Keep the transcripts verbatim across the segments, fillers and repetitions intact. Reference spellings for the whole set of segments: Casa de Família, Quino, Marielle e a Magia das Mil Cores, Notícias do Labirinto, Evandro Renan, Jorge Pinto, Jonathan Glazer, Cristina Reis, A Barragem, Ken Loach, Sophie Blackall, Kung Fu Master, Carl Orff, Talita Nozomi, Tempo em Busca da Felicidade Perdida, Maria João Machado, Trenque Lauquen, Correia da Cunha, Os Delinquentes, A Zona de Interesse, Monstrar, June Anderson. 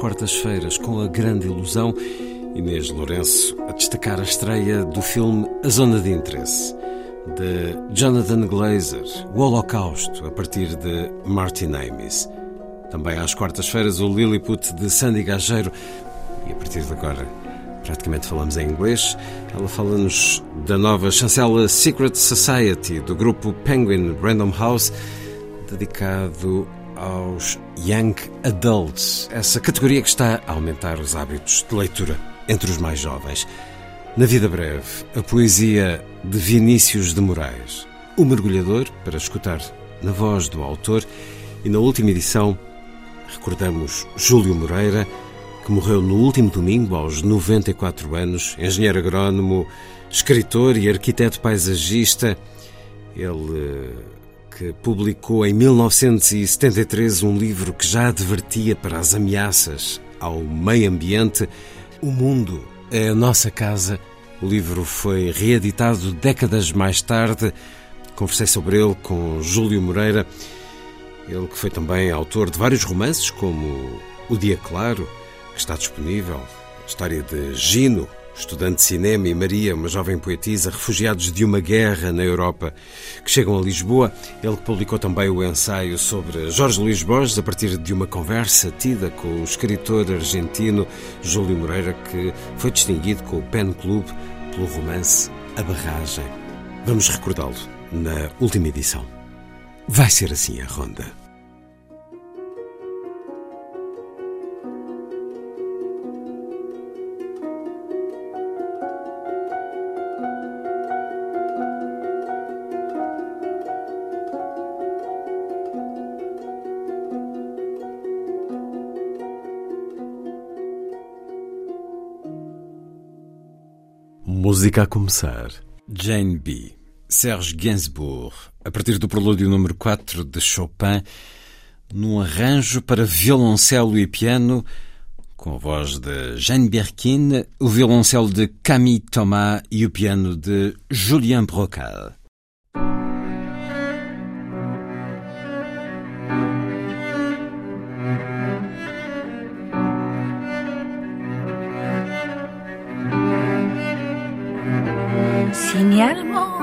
Quartas-feiras, com a grande ilusão, Inês de Lourenço a destacar a estreia do filme A Zona de Interesse, de Jonathan Glazer, O Holocausto, a partir de Martin Amis. Também às quartas-feiras, o Lilliput, de Sandy Gageiro, e a partir de agora praticamente falamos em inglês. Ela fala-nos da nova chancela Secret Society, do grupo Penguin Random House, dedicado aos Young Adults, essa categoria que está a aumentar os hábitos de leitura entre os mais jovens. Na vida breve, a poesia de Vinícius de Moraes, O Mergulhador, para escutar na voz do autor, e na última edição recordamos Júlio Moreira, que morreu no último domingo aos noventa e quatro anos, engenheiro agrónomo, escritor e arquiteto paisagista. Ele que publicou em mil novecentos e setenta e três um livro que já advertia para as ameaças ao meio ambiente, O Mundo é a Nossa Casa. O livro foi reeditado décadas mais tarde. Conversei sobre ele com Júlio Moreira, ele que foi também autor de vários romances, como O Dia Claro, que está disponível, a história de Gino, estudante de cinema, e Maria, uma jovem poetisa, refugiados de uma guerra na Europa, que chegam a Lisboa. Ele publicou também o ensaio sobre Jorge Luís Borges, a partir de uma conversa tida com o escritor argentino Júlio Moreira, que foi distinguido com o Pen Club pelo romance A Barragem. Vamos recordá-lo na última edição. Vai ser assim a ronda. Música a começar. Jane B., Serge Gainsbourg, a partir do prelúdio número quatro de Chopin, num arranjo para violoncelo e piano, com a voz de Jane Birkin, o violoncelo de Camille Thomas e o piano de Julien Brocal. Signalement,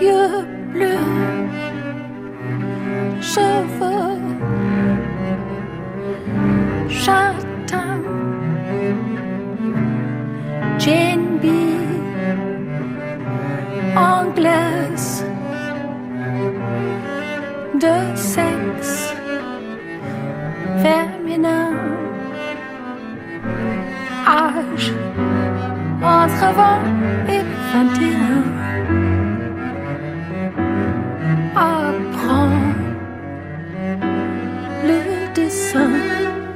yeux bleus, cheveux châtains, Jane B., anglaise, de sexe féminin, âge entre vingt et vingt et un. Apprends le dessin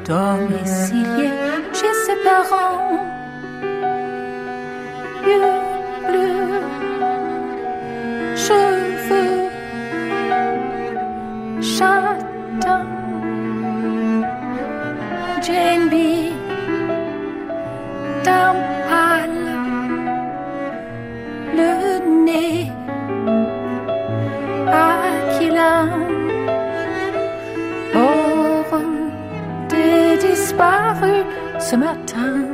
domicilié chez ses parents. Yeux bleus, cheveux châtains, Jane B., d'un pâle, le nez aquilin, aurait été disparu ce matin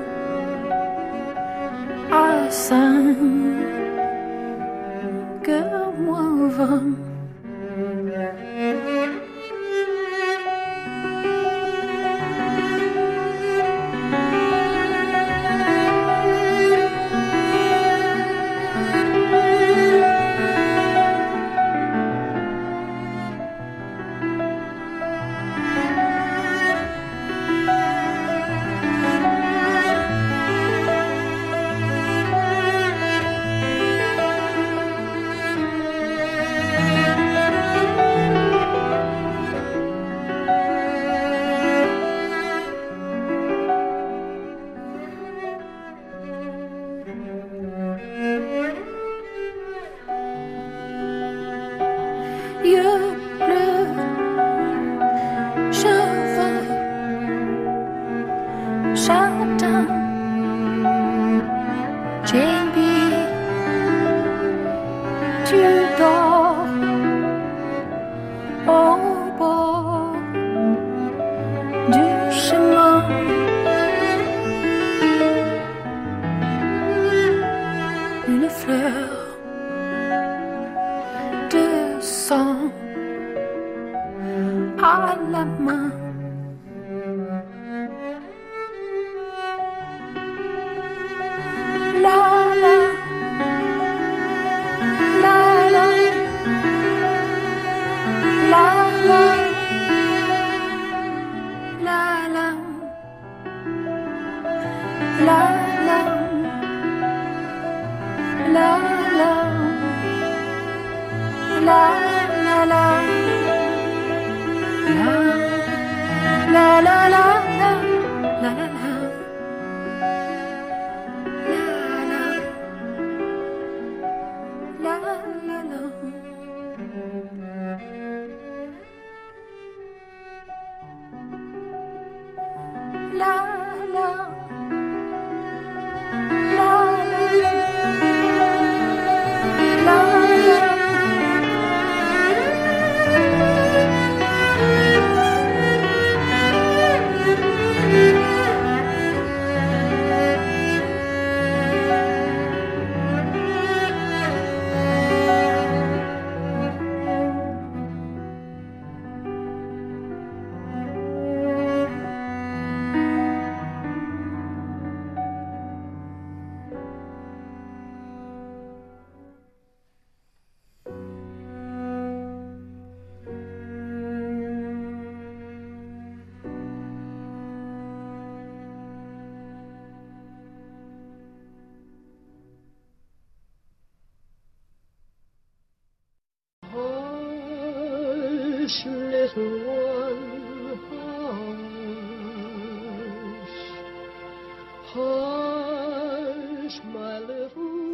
à cinq heures moins vingt.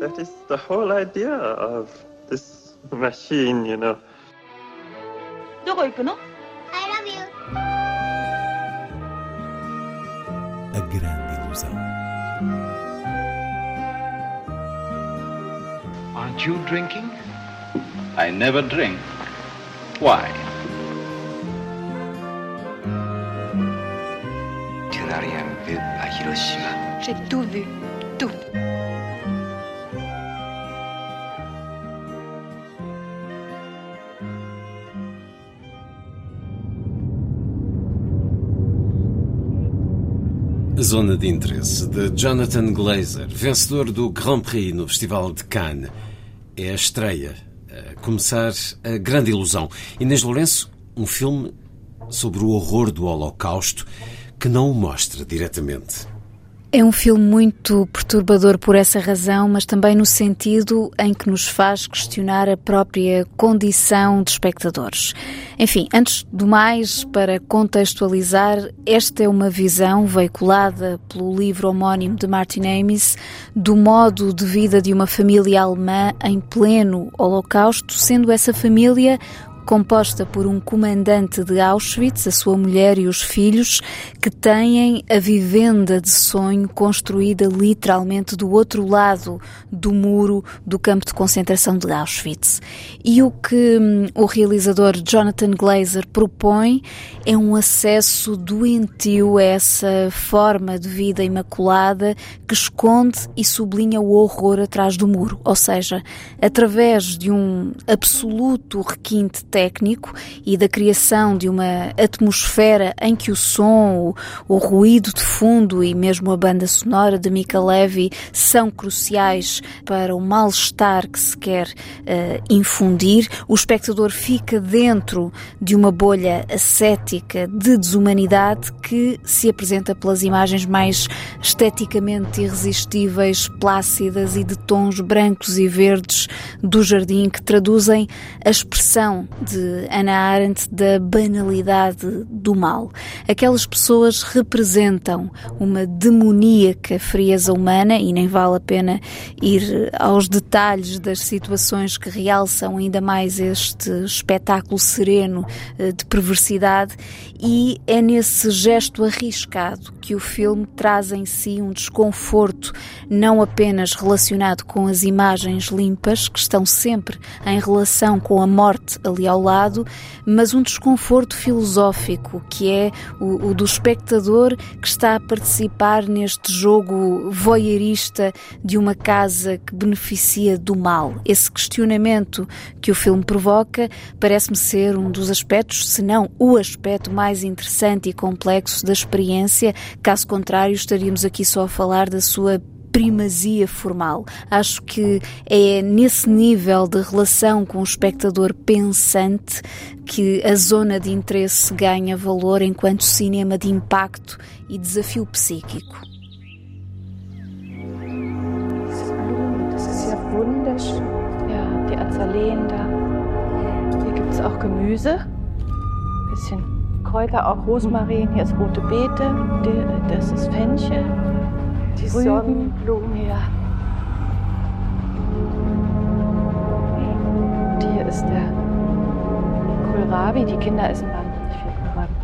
That is the whole idea of this machine, you know. Where are you going? I love you. A grande ilusão. Aren't you drinking? I never drink. Why? Tu n'as rien vu à Hiroshima. J'ai tout vu, tout. A Zona de Interesse, de Jonathan Glazer, vencedor do Grand Prix no Festival de Cannes. É a estreia, a começar a grande ilusão. Inês Lourenço, um filme sobre o horror do Holocausto que não o mostra diretamente. É um filme muito perturbador por essa razão, mas também no sentido em que nos faz questionar a própria condição de espectadores. Enfim, antes do mais, para contextualizar, esta é uma visão veiculada pelo livro homónimo de Martin Amis do modo de vida de uma família alemã em pleno Holocausto, sendo essa família composta por um comandante de Auschwitz, a sua mulher e os filhos, que têm a vivenda de sonho construída literalmente do outro lado do muro do campo de concentração de Auschwitz. E o que hum, o realizador Jonathan Glazer propõe é um acesso doentio a essa forma de vida imaculada que esconde e sublinha o horror atrás do muro, ou seja, através de um absoluto requinte técnico e da criação de uma atmosfera em que o som, o, o ruído de fundo e mesmo a banda sonora de Mica Levi são cruciais para o mal-estar que se quer uh, infundir. O espectador fica dentro de uma bolha ascética de desumanidade que se apresenta pelas imagens mais esteticamente irresistíveis, plácidas e de tons brancos e verdes do jardim, que traduzem a expressão de Hannah Arendt da banalidade do mal. Aquelas pessoas representam uma demoníaca frieza humana e nem vale a pena ir aos detalhes das situações que realçam ainda mais este espetáculo sereno de perversidade, e é nesse gesto arriscado que o filme traz em si um desconforto não apenas relacionado com as imagens limpas, que estão sempre em relação com a morte ali ao lado, mas um desconforto filosófico, que é o, o do espectador que está a participar neste jogo voyeurista de uma casa que beneficia do mal. Esse questionamento que o filme provoca parece-me ser um dos aspectos, se não o aspecto mais interessante e complexo da experiência. Caso contrário, estaríamos aqui só a falar da sua primazia formal. Acho que é nesse nível de relação com o espectador pensante que A Zona de Interesse ganha valor enquanto cinema de impacto e desafio psíquico. Das ist ja wunderschön. Ja, die Azaleen da. Hier gibt's auch Gemüse. Ein bisschen Kräuter, auch Rosmarin. Hier ist rote Beete. Das ist Fenchel. Die Sonnenblumen hier. Und hier ist der Kohlrabi. Die Kinder essen wahnsinnig viel Kohlrabi.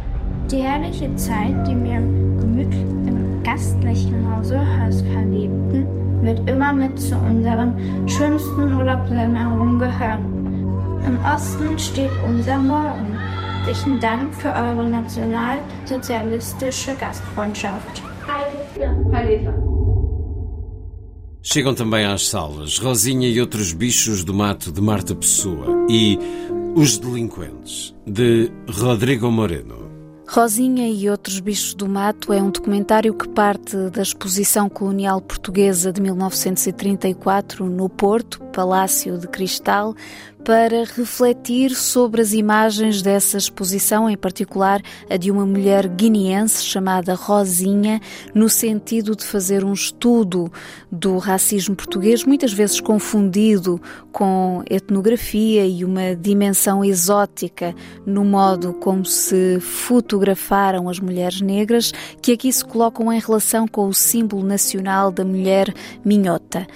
Die herrliche Zeit, die wir gemütlich im gastlichen Hauserhaus verlebten, wird immer mit zu unseren schönsten Urlaubserinnerungen gehören. Im Osten steht unser Morgen. Herzlichen Dank für eure nationalsozialistische Gastfreundschaft. Chegam também às salas Rosinha e Outros Bichos do Mato, de Marta Pessoa, e Os Delinquentes, de Rodrigo Moreno. Rosinha e Outros Bichos do Mato é um documentário que parte da exposição colonial portuguesa de mil novecentos e trinta e quatro no Porto, Palácio de Cristal, para refletir sobre as imagens dessa exposição, em particular a de uma mulher guineense chamada Rosinha, no sentido de fazer um estudo do racismo português, muitas vezes confundido com etnografia, e uma dimensão exótica no modo como se fotografaram as mulheres negras, que aqui se colocam em relação com o símbolo nacional da mulher minhota.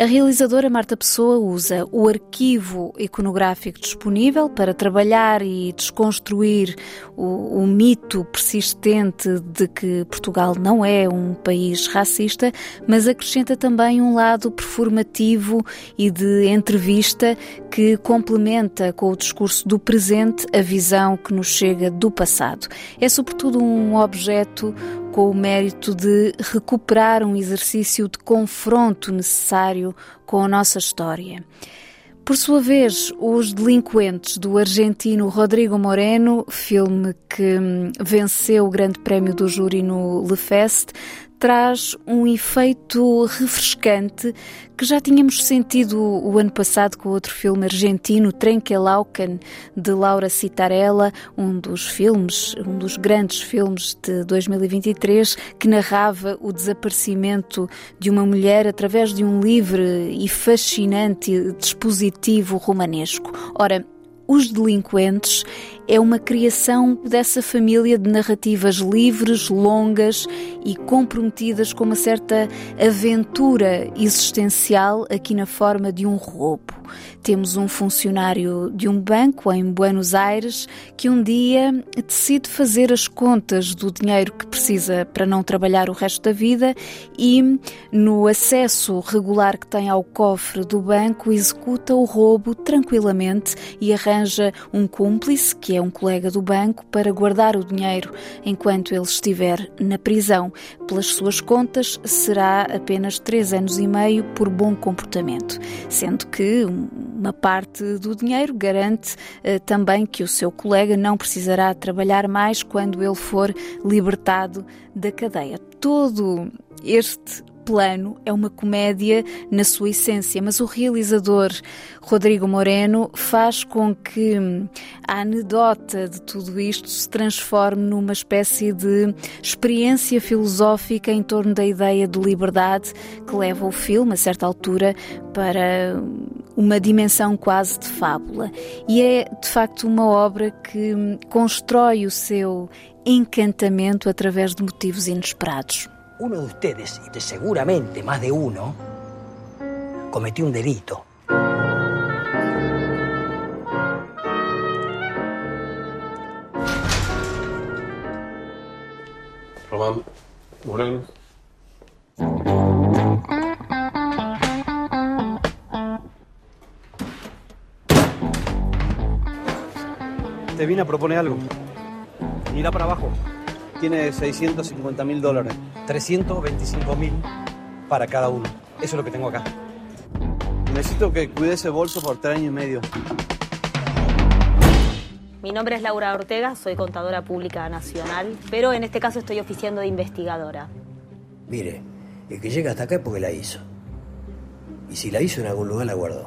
A realizadora Marta Pessoa usa o arquivo iconográfico disponível para trabalhar e desconstruir o, o mito persistente de que Portugal não é um país racista, mas acrescenta também um lado performativo e de entrevista que complementa com o discurso do presente a visão que nos chega do passado. É sobretudo um objeto com o mérito de recuperar um exercício de confronto necessário com a nossa história. Por sua vez, Os Delinquentes, do argentino Rodrigo Moreno, filme que venceu o Grande Prémio do Júri no Le Fest, traz um efeito refrescante que já tínhamos sentido o ano passado com outro filme argentino, Trenque Lauquen, de Laura Citarella, um dos filmes, um dos grandes filmes de dois mil e vinte e três, que narrava o desaparecimento de uma mulher através de um livre e fascinante dispositivo romanesco. Ora, Os Delinquentes é uma criação dessa família de narrativas livres, longas e comprometidas com uma certa aventura existencial, aqui na forma de um roubo. Temos um funcionário de um banco em Buenos Aires que um dia decide fazer as contas do dinheiro que precisa para não trabalhar o resto da vida e, no acesso regular que tem ao cofre do banco, executa o roubo tranquilamente e arranja um cúmplice, que é um colega do banco, para guardar o dinheiro enquanto ele estiver na prisão. Pelas suas contas, será apenas três anos e meio por bom comportamento, sendo que uma parte do dinheiro garante eh, também que o seu colega não precisará trabalhar mais quando ele for libertado da cadeia. Todo este plano é uma comédia na sua essência, mas o realizador Rodrigo Moreno faz com que a anedota de tudo isto se transforme numa espécie de experiência filosófica em torno da ideia de liberdade, que leva o filme, a certa altura, para uma dimensão quase de fábula. E é, de facto, uma obra que constrói o seu encantamento através de motivos inesperados. Um de vocês, e seguramente mais de um, cometeu um delito. Román Moreno. Te vine a proponer algo. Mira para abajo. Tiene seiscientos cincuenta mil dólares. trescientos veinticinco mil para cada uno. Eso es lo que tengo acá. Necesito que cuide ese bolso por tres años y medio. Mi nombre es Laura Ortega, soy contadora pública nacional, pero en este caso estoy oficiando de investigadora. Mire, el que llega hasta acá es porque la hizo. Y si la hizo en algún lugar, la guardó.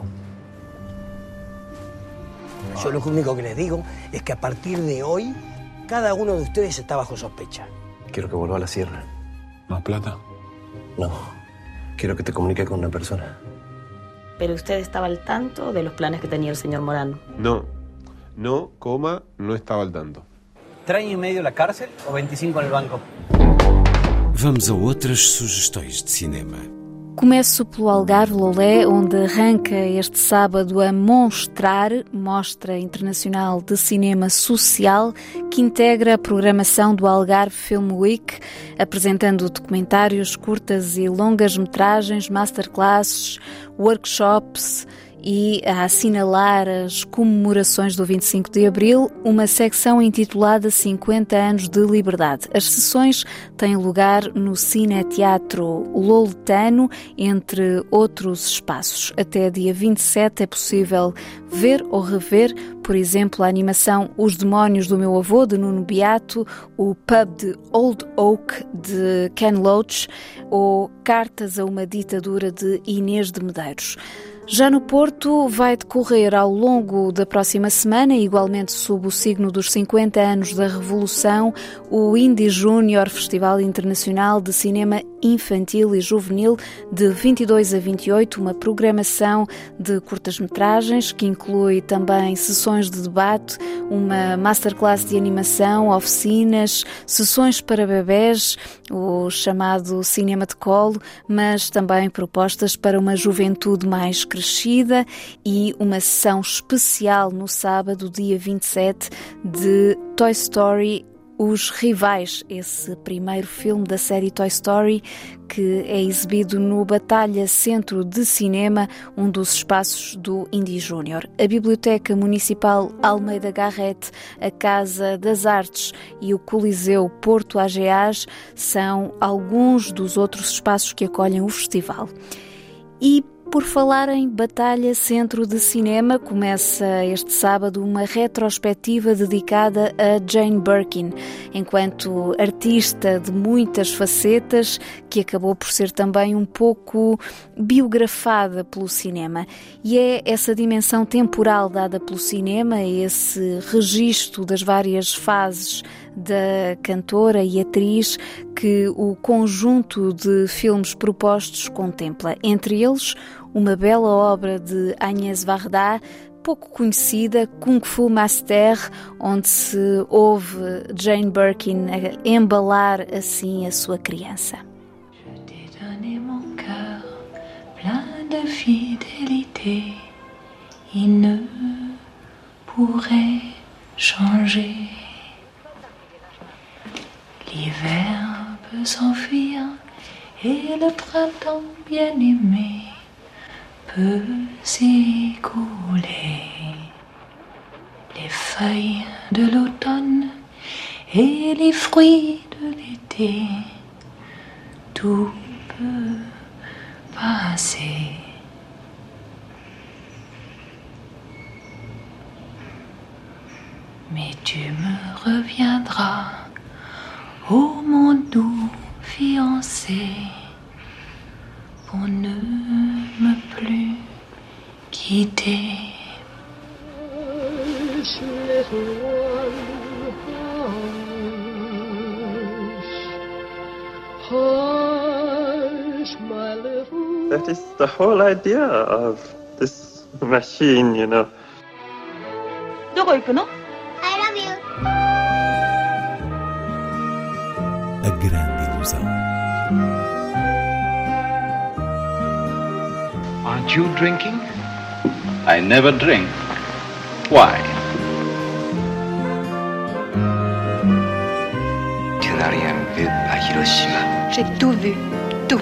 Yo lo único que les digo es que a partir de hoy, cada uno de ustedes está bajo sospecha. Quiero que vuelva a la sierra. ¿Más plata? No. Quiero que te comunique con una persona. Pero usted estaba al tanto de los planes que tenía el señor Morán. No. No, coma, no estaba al tanto. ¿Tres años y medio en la cárcel o veinticinco en el banco? Vamos a outras sugestões de cinema. Começo pelo Algarve Lolé, onde arranca este sábado a Monstrar, Mostra Internacional de Cinema Social, que integra a programação do Algarve Film Week, apresentando documentários, curtas e longas metragens, masterclasses, workshops. E a assinalar as comemorações do vinte e cinco de Abril, uma secção intitulada cinquenta anos de Liberdade. As sessões têm lugar no Cine Teatro Loletano, entre outros espaços. Até dia vinte e sete é possível ver ou rever, por exemplo, a animação Os Demónios do Meu Avô, de Nuno Beato, o pub de Old Oak, de Ken Loach, ou Cartas a uma Ditadura, de Inês de Medeiros. Já no Porto, vai decorrer ao longo da próxima semana, igualmente sob o signo dos cinquenta anos da Revolução, o Indy Júnior, Festival Internacional de Cinema Infantil e Juvenil, de vinte e dois a vinte e oito, uma programação de curtas-metragens que inclui também sessões de debate, uma masterclass de animação, oficinas, sessões para bebés, o chamado cinema de colo, mas também propostas para uma juventude mais crescida e uma sessão especial no sábado, dia vinte e sete, de Toy Story, Os Rivais, esse primeiro filme da série Toy Story, que é exibido no Batalha Centro de Cinema, um dos espaços do Indy Júnior. A Biblioteca Municipal Almeida Garrett, a Casa das Artes e o Coliseu Porto Ageás são alguns dos outros espaços que acolhem o festival. E por falar em Batalha Centro de Cinema, começa este sábado uma retrospectiva dedicada a Jane Birkin, enquanto artista de muitas facetas, que acabou por ser também um pouco biografada pelo cinema. E é essa dimensão temporal dada pelo cinema, esse registro das várias fases da cantora e atriz que o conjunto de filmes propostos contempla. Entre eles, uma bela obra de Agnès Varda, pouco conhecida, Kung Fu Master, onde se ouve Jane Birkin a embalar assim a sua criança. Je t'ai donné mon cœur plein de fidélité, il ne pourrait changer. L'hiver peut s'enfuir et le printemps bien aimé peut s'écouler. Les feuilles de l'automne et les fruits de l'été, tout peut passer. Mais tu me reviendras, ô mon doux fiancé, pour ne me plus quitter. That is the whole idea of this machine, you know. I love you. A grande ilusão. Aren't you drinking? I never drink. Why? Tu n'as rien vu à Hiroshima. J'ai tout vu, tout.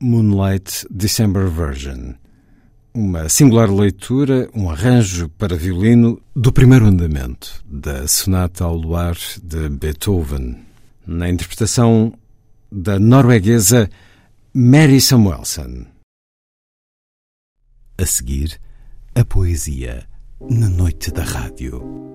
Moonlight December Virgin, uma singular leitura, um arranjo para violino do primeiro andamento da Sonata ao Luar de Beethoven, na interpretação da norueguesa Mary Samuelson. A seguir, a poesia na noite da rádio.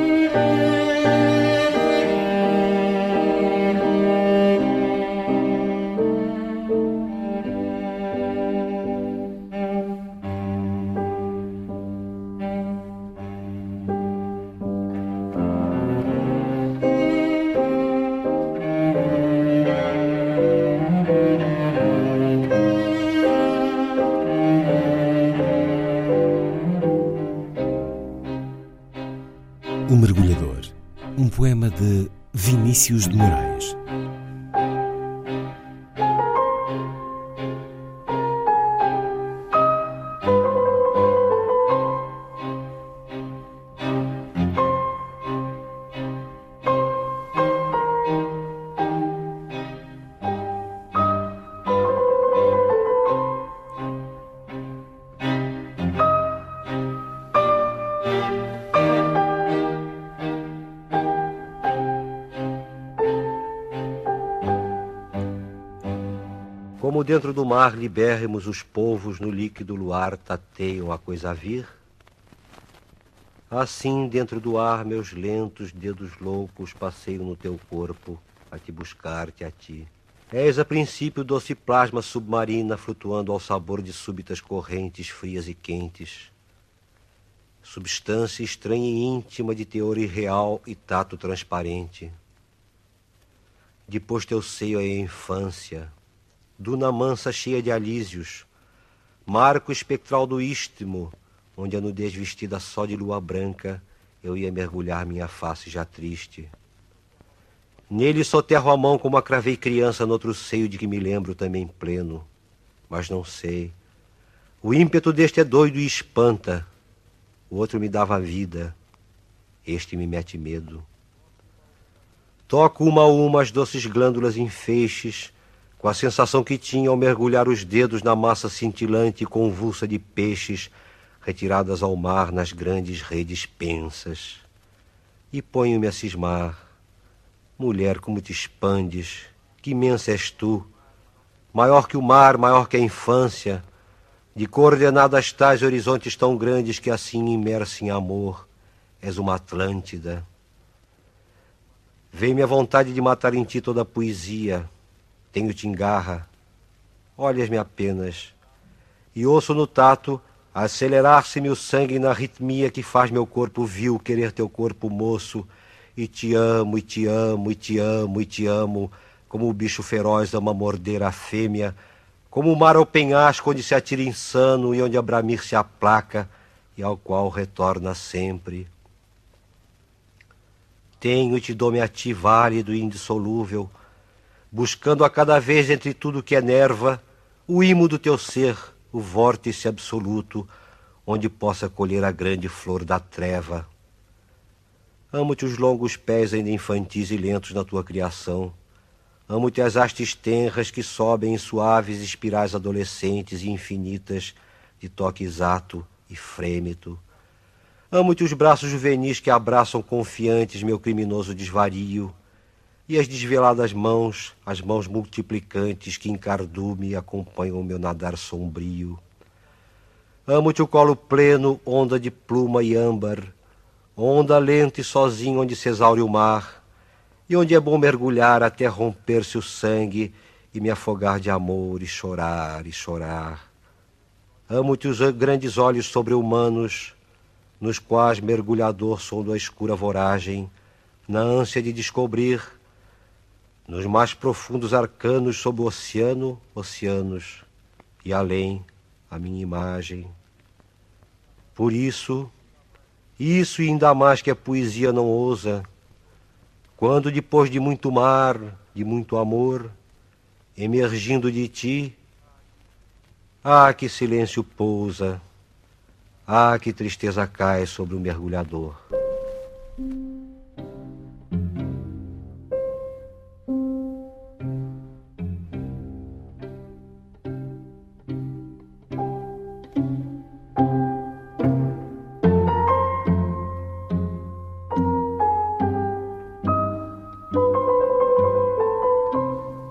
O Mergulhador, um poema de Vinícius de Moraes. Como dentro do mar libérrimos os polvos no líquido luar tateiam a coisa a vir, assim dentro do ar meus lentos dedos loucos passeiam no teu corpo a te buscar-te a ti. És a princípio doce plasma submarina flutuando ao sabor de súbitas correntes frias e quentes, substância estranha e íntima de teor irreal e tato transparente. Depois teu seio é a infância, duna mansa cheia de alísios, marco espectral do istmo, onde a nudez vestida só de lua branca, eu ia mergulhar minha face já triste. Nele soterro a mão como a cravei criança noutro seio de que me lembro também pleno, mas não sei. O ímpeto deste é doido e espanta, o outro me dava vida, este me mete medo. Toco uma a uma as doces glândulas em feixes, com a sensação que tinha ao mergulhar os dedos na massa cintilante e convulsa de peixes retiradas ao mar nas grandes redes pensas. E ponho-me a cismar. Mulher, como te expandes, que imensa és tu, maior que o mar, maior que a infância, de coordenadas tais horizontes tão grandes que assim imersa em amor, és uma Atlântida. Vem-me a vontade de matar em ti toda a poesia, tenho-te em garra, olhas-me apenas, e ouço no tato acelerar-se-me o sangue na ritmia que faz meu corpo vil querer teu corpo moço, e te amo, e te amo, e te amo, e te amo, como o bicho feroz ama morder a fêmea, como o mar ao penhasco onde se atira insano e onde a bramir se aplaca, e ao qual retorna sempre. Tenho e te dou-me a ti válido e indissolúvel, buscando a cada vez entre tudo que é nerva o imo do teu ser, o vórtice absoluto, onde possa colher a grande flor da treva. Amo-te os longos pés ainda infantis e lentos na tua criação. Amo-te as hastes tenras que sobem em suaves espirais adolescentes e infinitas de toque exato e frêmito. Amo-te os braços juvenis que abraçam confiantes meu criminoso desvario, e as desveladas mãos, as mãos multiplicantes que em cardume acompanham o meu nadar sombrio. Amo-te o colo pleno, onda de pluma e âmbar, onda lenta e sozinho onde se exaure o mar, e onde é bom mergulhar até romper-se o sangue e me afogar de amor e chorar e chorar. Amo-te os grandes olhos sobre-humanos, nos quais mergulhador sondo a escura voragem, na ânsia de descobrir, nos mais profundos arcanos sob o oceano, oceanos, e além, a minha imagem, Por isso, isso e ainda mais que a poesia não ousa, quando depois de muito mar, de muito amor, emergindo de ti, ah, que silêncio pousa, ah, que tristeza cai sobre o mergulhador.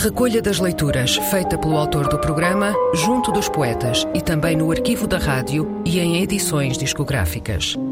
Recolha das leituras feita pelo autor do programa, junto dos poetas e também no arquivo da rádio e em edições discográficas. Música.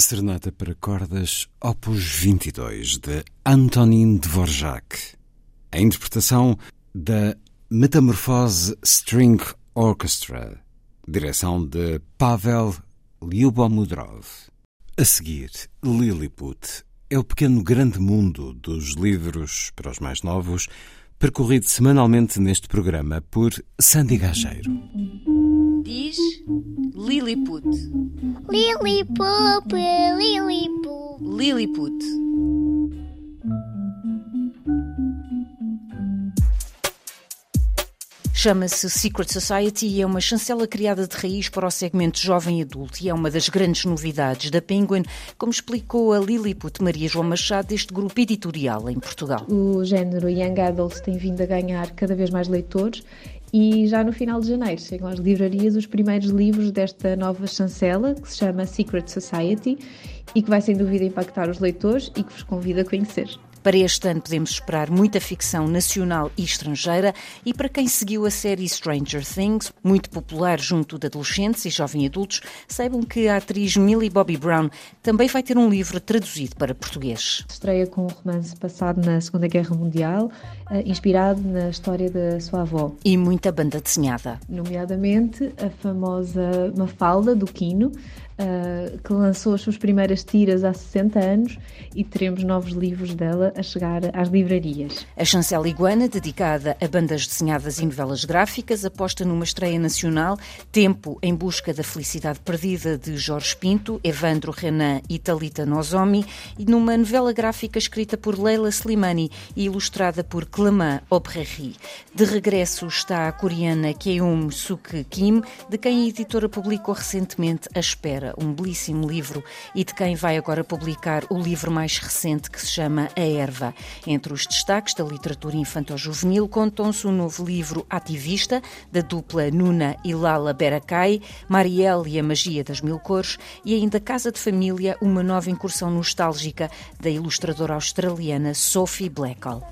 Serenata para Cordas, opus vinte e dois, de Antonín Dvořák. A interpretação da Metamorphose String Orchestra, direção de Pavel Lyubomodrov. A seguir, Lilliput é o pequeno grande mundo dos livros para os mais novos, percorrido semanalmente neste programa por Sandy Gageiro. Diz Lilliput. Lilliput, Lilliput. Lilliput. Chama-se Secret Society e é uma chancela criada de raiz para o segmento jovem e adulto e é uma das grandes novidades da Penguin, como explicou a Lilliput Maria João Machado deste grupo editorial em Portugal. O género Young Adult tem vindo a ganhar cada vez mais leitores e já no final de janeiro chegam às livrarias os primeiros livros desta nova chancela que se chama Secret Society e que vai sem dúvida impactar os leitores e que vos convido a conhecer. Para este ano podemos esperar muita ficção nacional e estrangeira e para quem seguiu a série Stranger Things, muito popular junto de adolescentes e jovens adultos, saibam que a atriz Millie Bobby Brown também vai ter um livro traduzido para português. Estreia com um romance passado na Segunda Guerra Mundial, inspirado na história da sua avó. E muita banda desenhada. Nomeadamente a famosa Mafalda, do Quino, Uh, que lançou as suas primeiras tiras há sessenta anos e teremos novos livros dela a chegar às livrarias. A chancela iguana, dedicada a bandas desenhadas e novelas gráficas, aposta numa estreia nacional, Tempo em Busca da Felicidade Perdida, de Jorge Pinto, Evandro Renan e Talita Nozomi, e numa novela gráfica escrita por Leila Slimani e ilustrada por Clément Aubrey. De regresso está a coreana Keum Suk Kim, de quem a editora publicou recentemente A Espera, um belíssimo livro, e de quem vai agora publicar o livro mais recente, que se chama A Erva. Entre os destaques da literatura infanto-juvenil contam-se o novo livro Ativista, da dupla Nuna e Lala Beracay, Marielle e a Magia das Mil Cores, e ainda Casa de Família, uma nova incursão nostálgica da ilustradora australiana Sophie Blackall.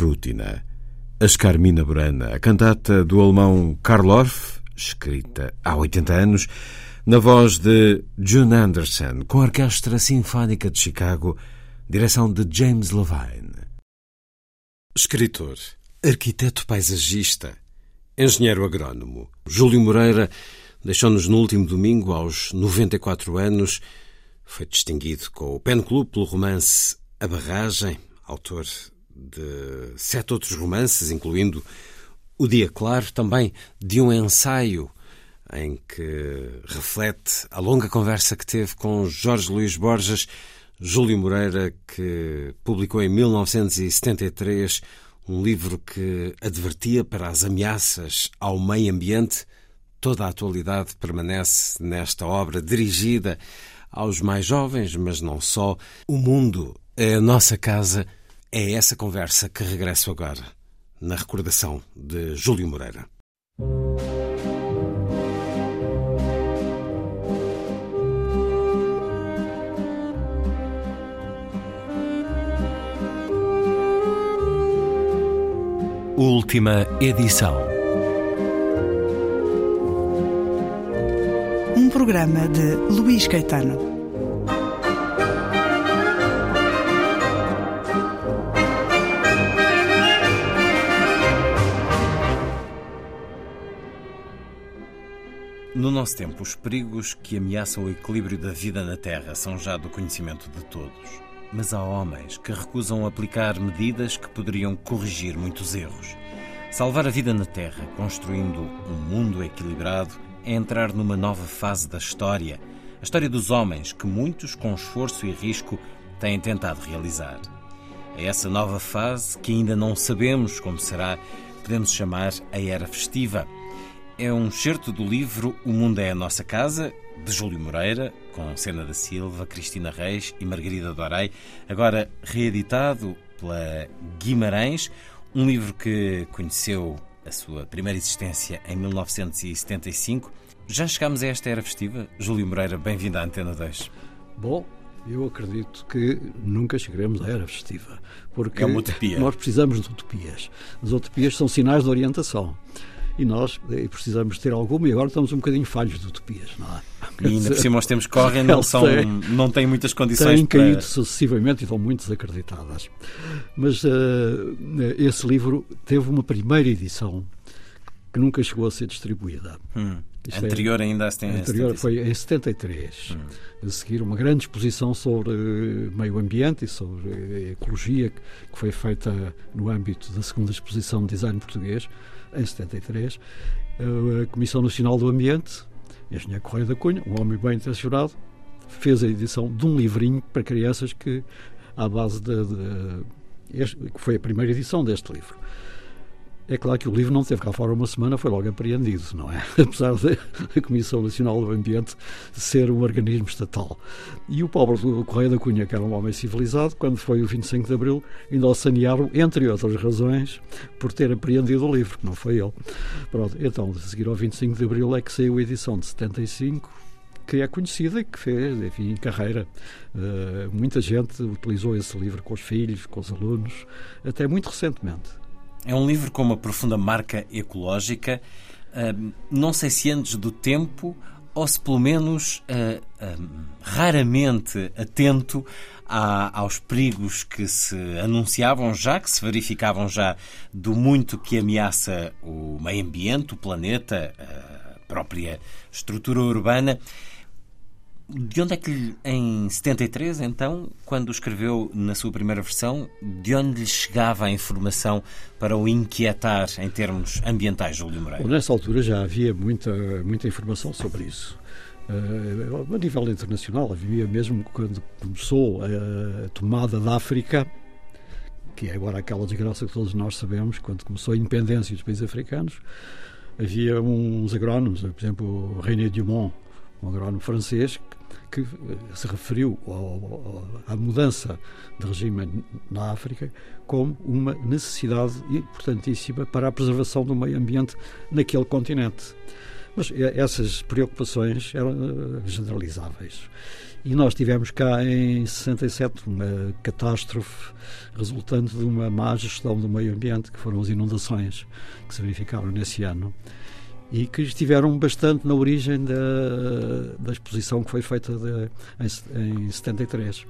Rútina, a Escarmina Burana, a cantata do alemão Karl Orff, escrita há oitenta anos, na voz de June Anderson, com a Orquestra Sinfónica de Chicago, direção de James Levine. Escritor, arquiteto paisagista, engenheiro agrónomo, Júlio Moreira deixou-nos no último domingo, aos noventa e quatro anos. Foi distinguido com o Pen Club pelo romance A Barragem, autor de sete outros romances, incluindo O Dia Claro, também de um ensaio em que reflete a longa conversa que teve com Jorge Luís Borges. Júlio Moreira, que publicou em mil novecentos e setenta e três um livro que advertia para as ameaças ao meio ambiente. Toda a atualidade permanece nesta obra dirigida aos mais jovens, mas não só. O mundo é a nossa casa. É essa conversa que regresso agora, na recordação de Júlio Moreira. Última edição. Um programa de Luís Caetano. No nosso tempo, os perigos que ameaçam o equilíbrio da vida na Terra são já do conhecimento de todos. Mas há homens que recusam aplicar medidas que poderiam corrigir muitos erros. Salvar a vida na Terra, construindo um mundo equilibrado, é entrar numa nova fase da história, a história dos homens que muitos, com esforço e risco, têm tentado realizar. A essa nova fase, que ainda não sabemos como será, podemos chamar a Era Festiva. É um excerto do livro O Mundo é a Nossa Casa, de Júlio Moreira, com Sena da Silva, Cristina Reis e Margarida Dorei, agora reeditado pela Guimarães, um livro que conheceu a sua primeira existência em mil novecentos e setenta e cinco. Já chegámos a esta era festiva? Júlio Moreira, bem-vindo à Antena dois. Bom, eu acredito que nunca chegaremos à era festiva, porque é uma utopia. Nós precisamos de utopias. As utopias são sinais de orientação. E nós precisamos ter alguma, e agora estamos um bocadinho falhos de utopias, não é? E ainda por cima os tempos correm, não, são, tem, não têm muitas condições têm para... Têm caído sucessivamente e estão muito desacreditadas. Mas uh, esse livro teve uma primeira edição que nunca chegou a ser distribuída. Hum. Anterior é, ainda a setenta e três. Anterior foi em setenta e três. Hum. A seguir uma grande exposição sobre meio ambiente e sobre ecologia que foi feita no âmbito da segunda exposição de design português. Em setenta e três, a Comissão Nacional do Ambiente, engenheiro Correia da Cunha, um homem bem intencionado, fez a edição de um livrinho para crianças que, à base de, de este, que foi a primeira edição deste livro. É claro que o livro não teve cá fora uma semana, foi logo apreendido, não é? Apesar da Comissão Nacional do Ambiente ser um organismo estatal. E o pobre do Correia da Cunha, que era um homem civilizado, quando foi o vinte e cinco de abril, ainda o sanearam, entre outras razões, por ter apreendido o livro, que não foi ele. Pronto, então, a seguir ao vinte e cinco de abril é que saiu a edição de setenta e cinco, que é conhecida e que fez, enfim, carreira. Uh, muita gente utilizou esse livro com os filhos, com os alunos, até muito recentemente. É um livro com uma profunda marca ecológica, uh, não sei se antes do tempo ou se pelo menos uh, uh, raramente atento a, aos perigos que se anunciavam já, que se verificavam já, do muito que ameaça o meio ambiente, o planeta, a própria estrutura urbana. De onde é que, em setenta e três, então, quando escreveu na sua primeira versão, de onde lhe chegava a informação para o inquietar em termos ambientais, Júlio Moreira? Nessa altura já havia muita, muita informação sobre isso. Uh, a nível internacional, havia mesmo quando começou a tomada da África, que é agora aquela desgraça que todos nós sabemos, quando começou a independência dos países africanos, havia uns agrónomos, por exemplo, René Dumont, um agrónomo francês, que se referiu ao, ao, à mudança de regime na África como uma necessidade importantíssima para a preservação do meio ambiente naquele continente. Mas essas preocupações eram generalizáveis. E nós tivemos cá em sessenta e sete uma catástrofe resultante de uma má gestão do meio ambiente, que foram as inundações que se verificaram nesse ano e que estiveram bastante na origem da, da exposição que foi feita de, em, em setenta e três.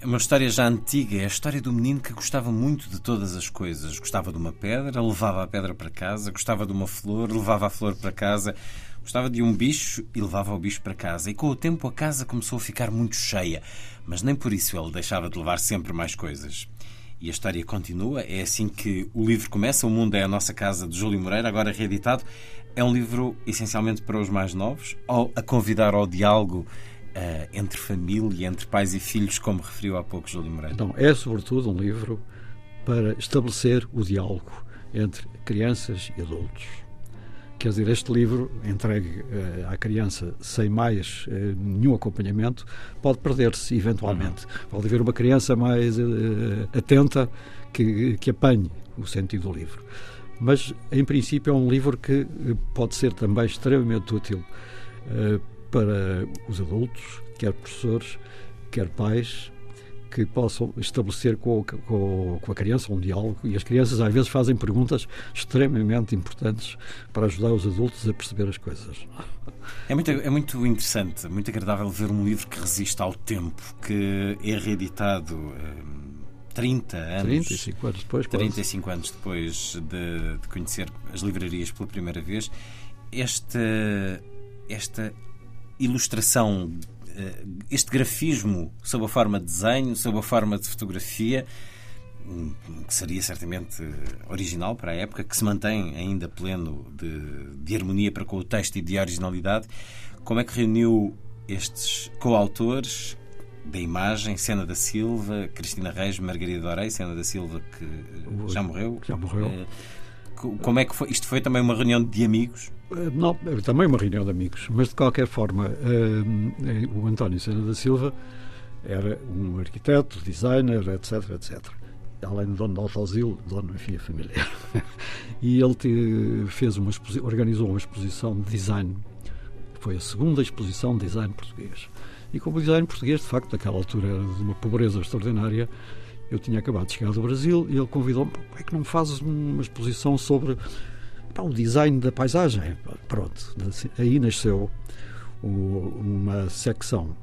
É uma história já antiga, é a história do menino que gostava muito de todas as coisas. Gostava de uma pedra, levava a pedra para casa, gostava de uma flor, levava a flor para casa, gostava de um bicho e levava o bicho para casa. E com o tempo a casa começou a ficar muito cheia, mas nem por isso ele deixava de levar sempre mais coisas. E a história continua, é assim que o livro começa, O Mundo é a Nossa Casa, de Júlio Moreira, agora reeditado. É um livro essencialmente para os mais novos, ou a convidar ao diálogo uh, entre família, entre pais e filhos, como referiu há pouco Júlio Moreira? Então, é sobretudo um livro para estabelecer o diálogo entre crianças e adultos. Quer dizer, este livro, entregue uh, à criança sem mais uh, nenhum acompanhamento, pode perder-se eventualmente. Pode haver uma criança mais uh, atenta que, que apanhe o sentido do livro. Mas, em princípio, é um livro que pode ser também extremamente útil uh, para os adultos, quer professores, quer pais, que possam estabelecer com, com, com a criança um diálogo, e as crianças às vezes fazem perguntas extremamente importantes para ajudar os adultos a perceber as coisas. É muito, é muito interessante, muito agradável ver um livro que resiste ao tempo, que é reeditado hum, trinta anos... trinta e cinco anos depois, quase. trinta e cinco anos depois de, de conhecer as livrarias pela primeira vez. Esta, esta ilustração, este grafismo sob a forma de desenho, sob a forma de fotografia, que seria certamente original para a época, que se mantém ainda pleno de, de harmonia para com o texto e de originalidade. Como é que reuniu estes coautores da imagem, Sena da Silva, Cristina Reis, Margarida Orei, Sena da Silva, que já morreu, já morreu. Como é que foi? Isto foi também uma reunião de amigos? Não, também uma reunião de amigos, mas de qualquer forma um, o António Sena da Silva era um arquiteto, designer, etc, etcétera. Além de dono de autoasilo, dono de filha familiar. E ele te fez uma exposição, organizou uma exposição de design. Foi a segunda exposição de design português. E como o design português, de facto, naquela altura era de uma pobreza extraordinária. Eu tinha acabado de chegar do Brasil e ele convidou-me: como é que não fazes uma exposição sobre pá, o design da paisagem? Pronto, aí nasceu o, uma secção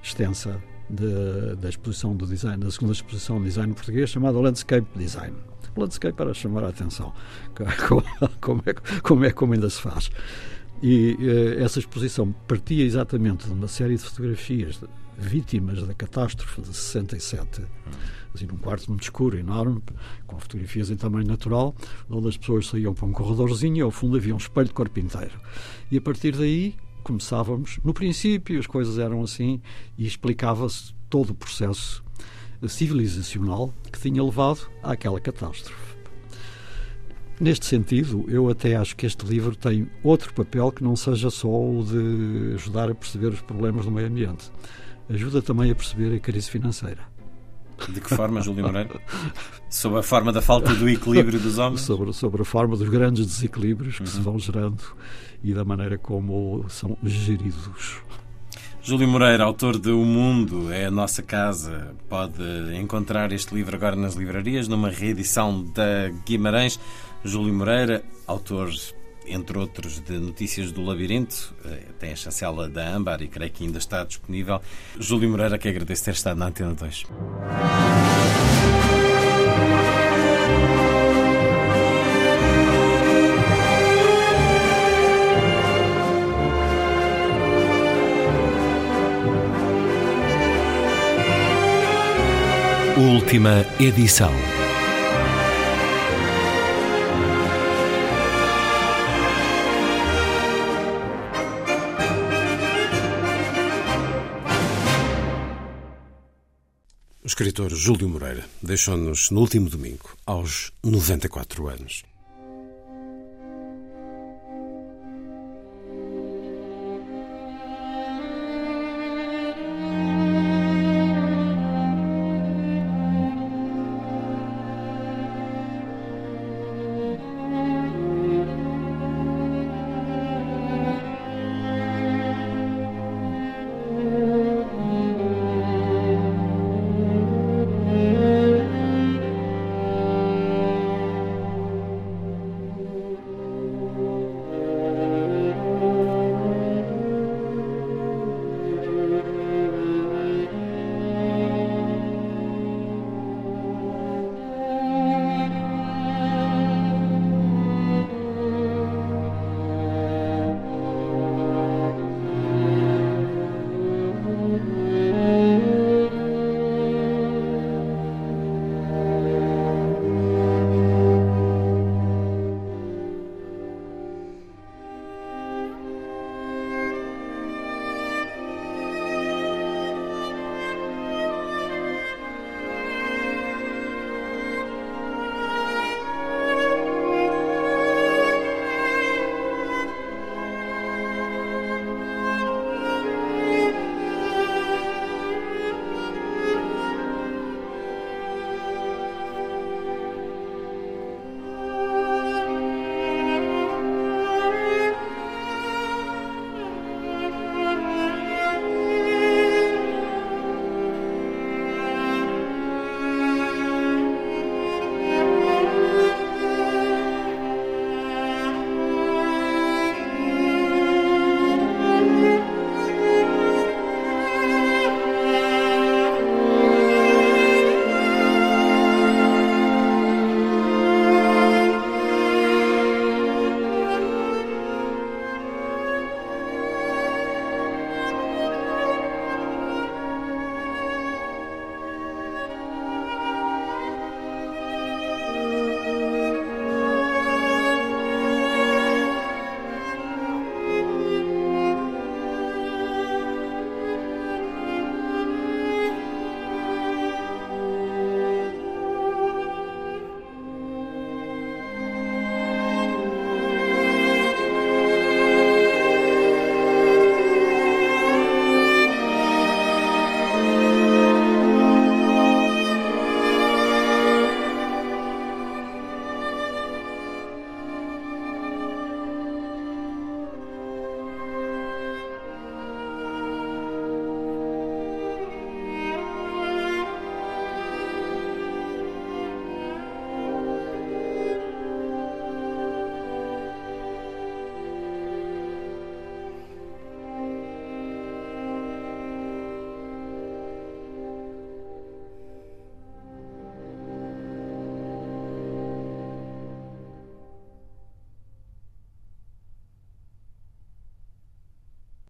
extensa de, da exposição do design, da segunda exposição de design português, chamada Landscape Design. Landscape para chamar a atenção, como é, como é, como ainda se faz. E eh, essa exposição partia exatamente de uma série de fotografias de vítimas da catástrofe de sessenta e sete, assim, num quarto muito escuro, enorme, com fotografias em tamanho natural, onde as pessoas saíam para um corredorzinho e ao fundo havia um espelho de corpo inteiro. E a partir daí começávamos, no princípio as coisas eram assim, e explicava-se todo o processo civilizacional que tinha levado àquela catástrofe. Neste sentido, eu até acho que este livro tem outro papel que não seja só o de ajudar a perceber os problemas do meio ambiente. Ajuda também a perceber a crise financeira. De que forma, Júlio Moreira? Sobre a forma da falta do equilíbrio dos homens? Sobre, sobre a forma dos grandes desequilíbrios que uhum. se vão gerando e da maneira como são geridos. Júlio Moreira, autor de O Mundo é a Nossa Casa, pode encontrar este livro agora nas livrarias, numa reedição da Guimarães. Júlio Moreira, autor, entre outros, de Notícias do Labirinto, tem a chancela da Âmbar e creio que ainda está disponível. Júlio Moreira, que agradeço ter estado na Antena dois. Última edição. O escritor Júlio Moreira deixou-nos no último domingo, aos noventa e quatro anos.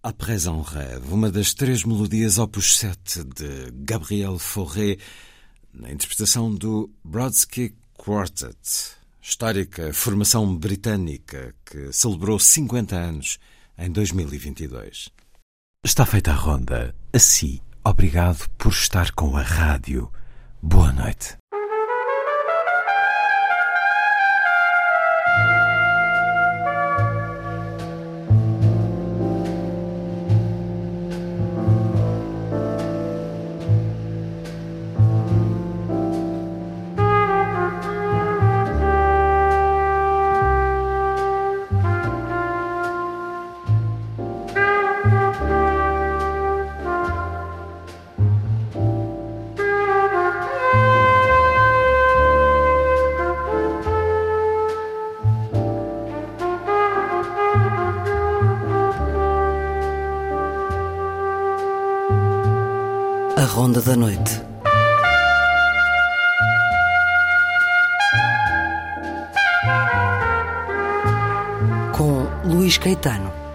Après un rêve, uma das três melodias opus sete de Gabriel Fauré, na interpretação do Brodsky Quartet, histórica formação britânica que celebrou cinquenta anos em dois mil e vinte e dois. Está feita a ronda. Assim, obrigado por estar com a rádio. Boa noite. Ronda da noite. Com Luís Caetano.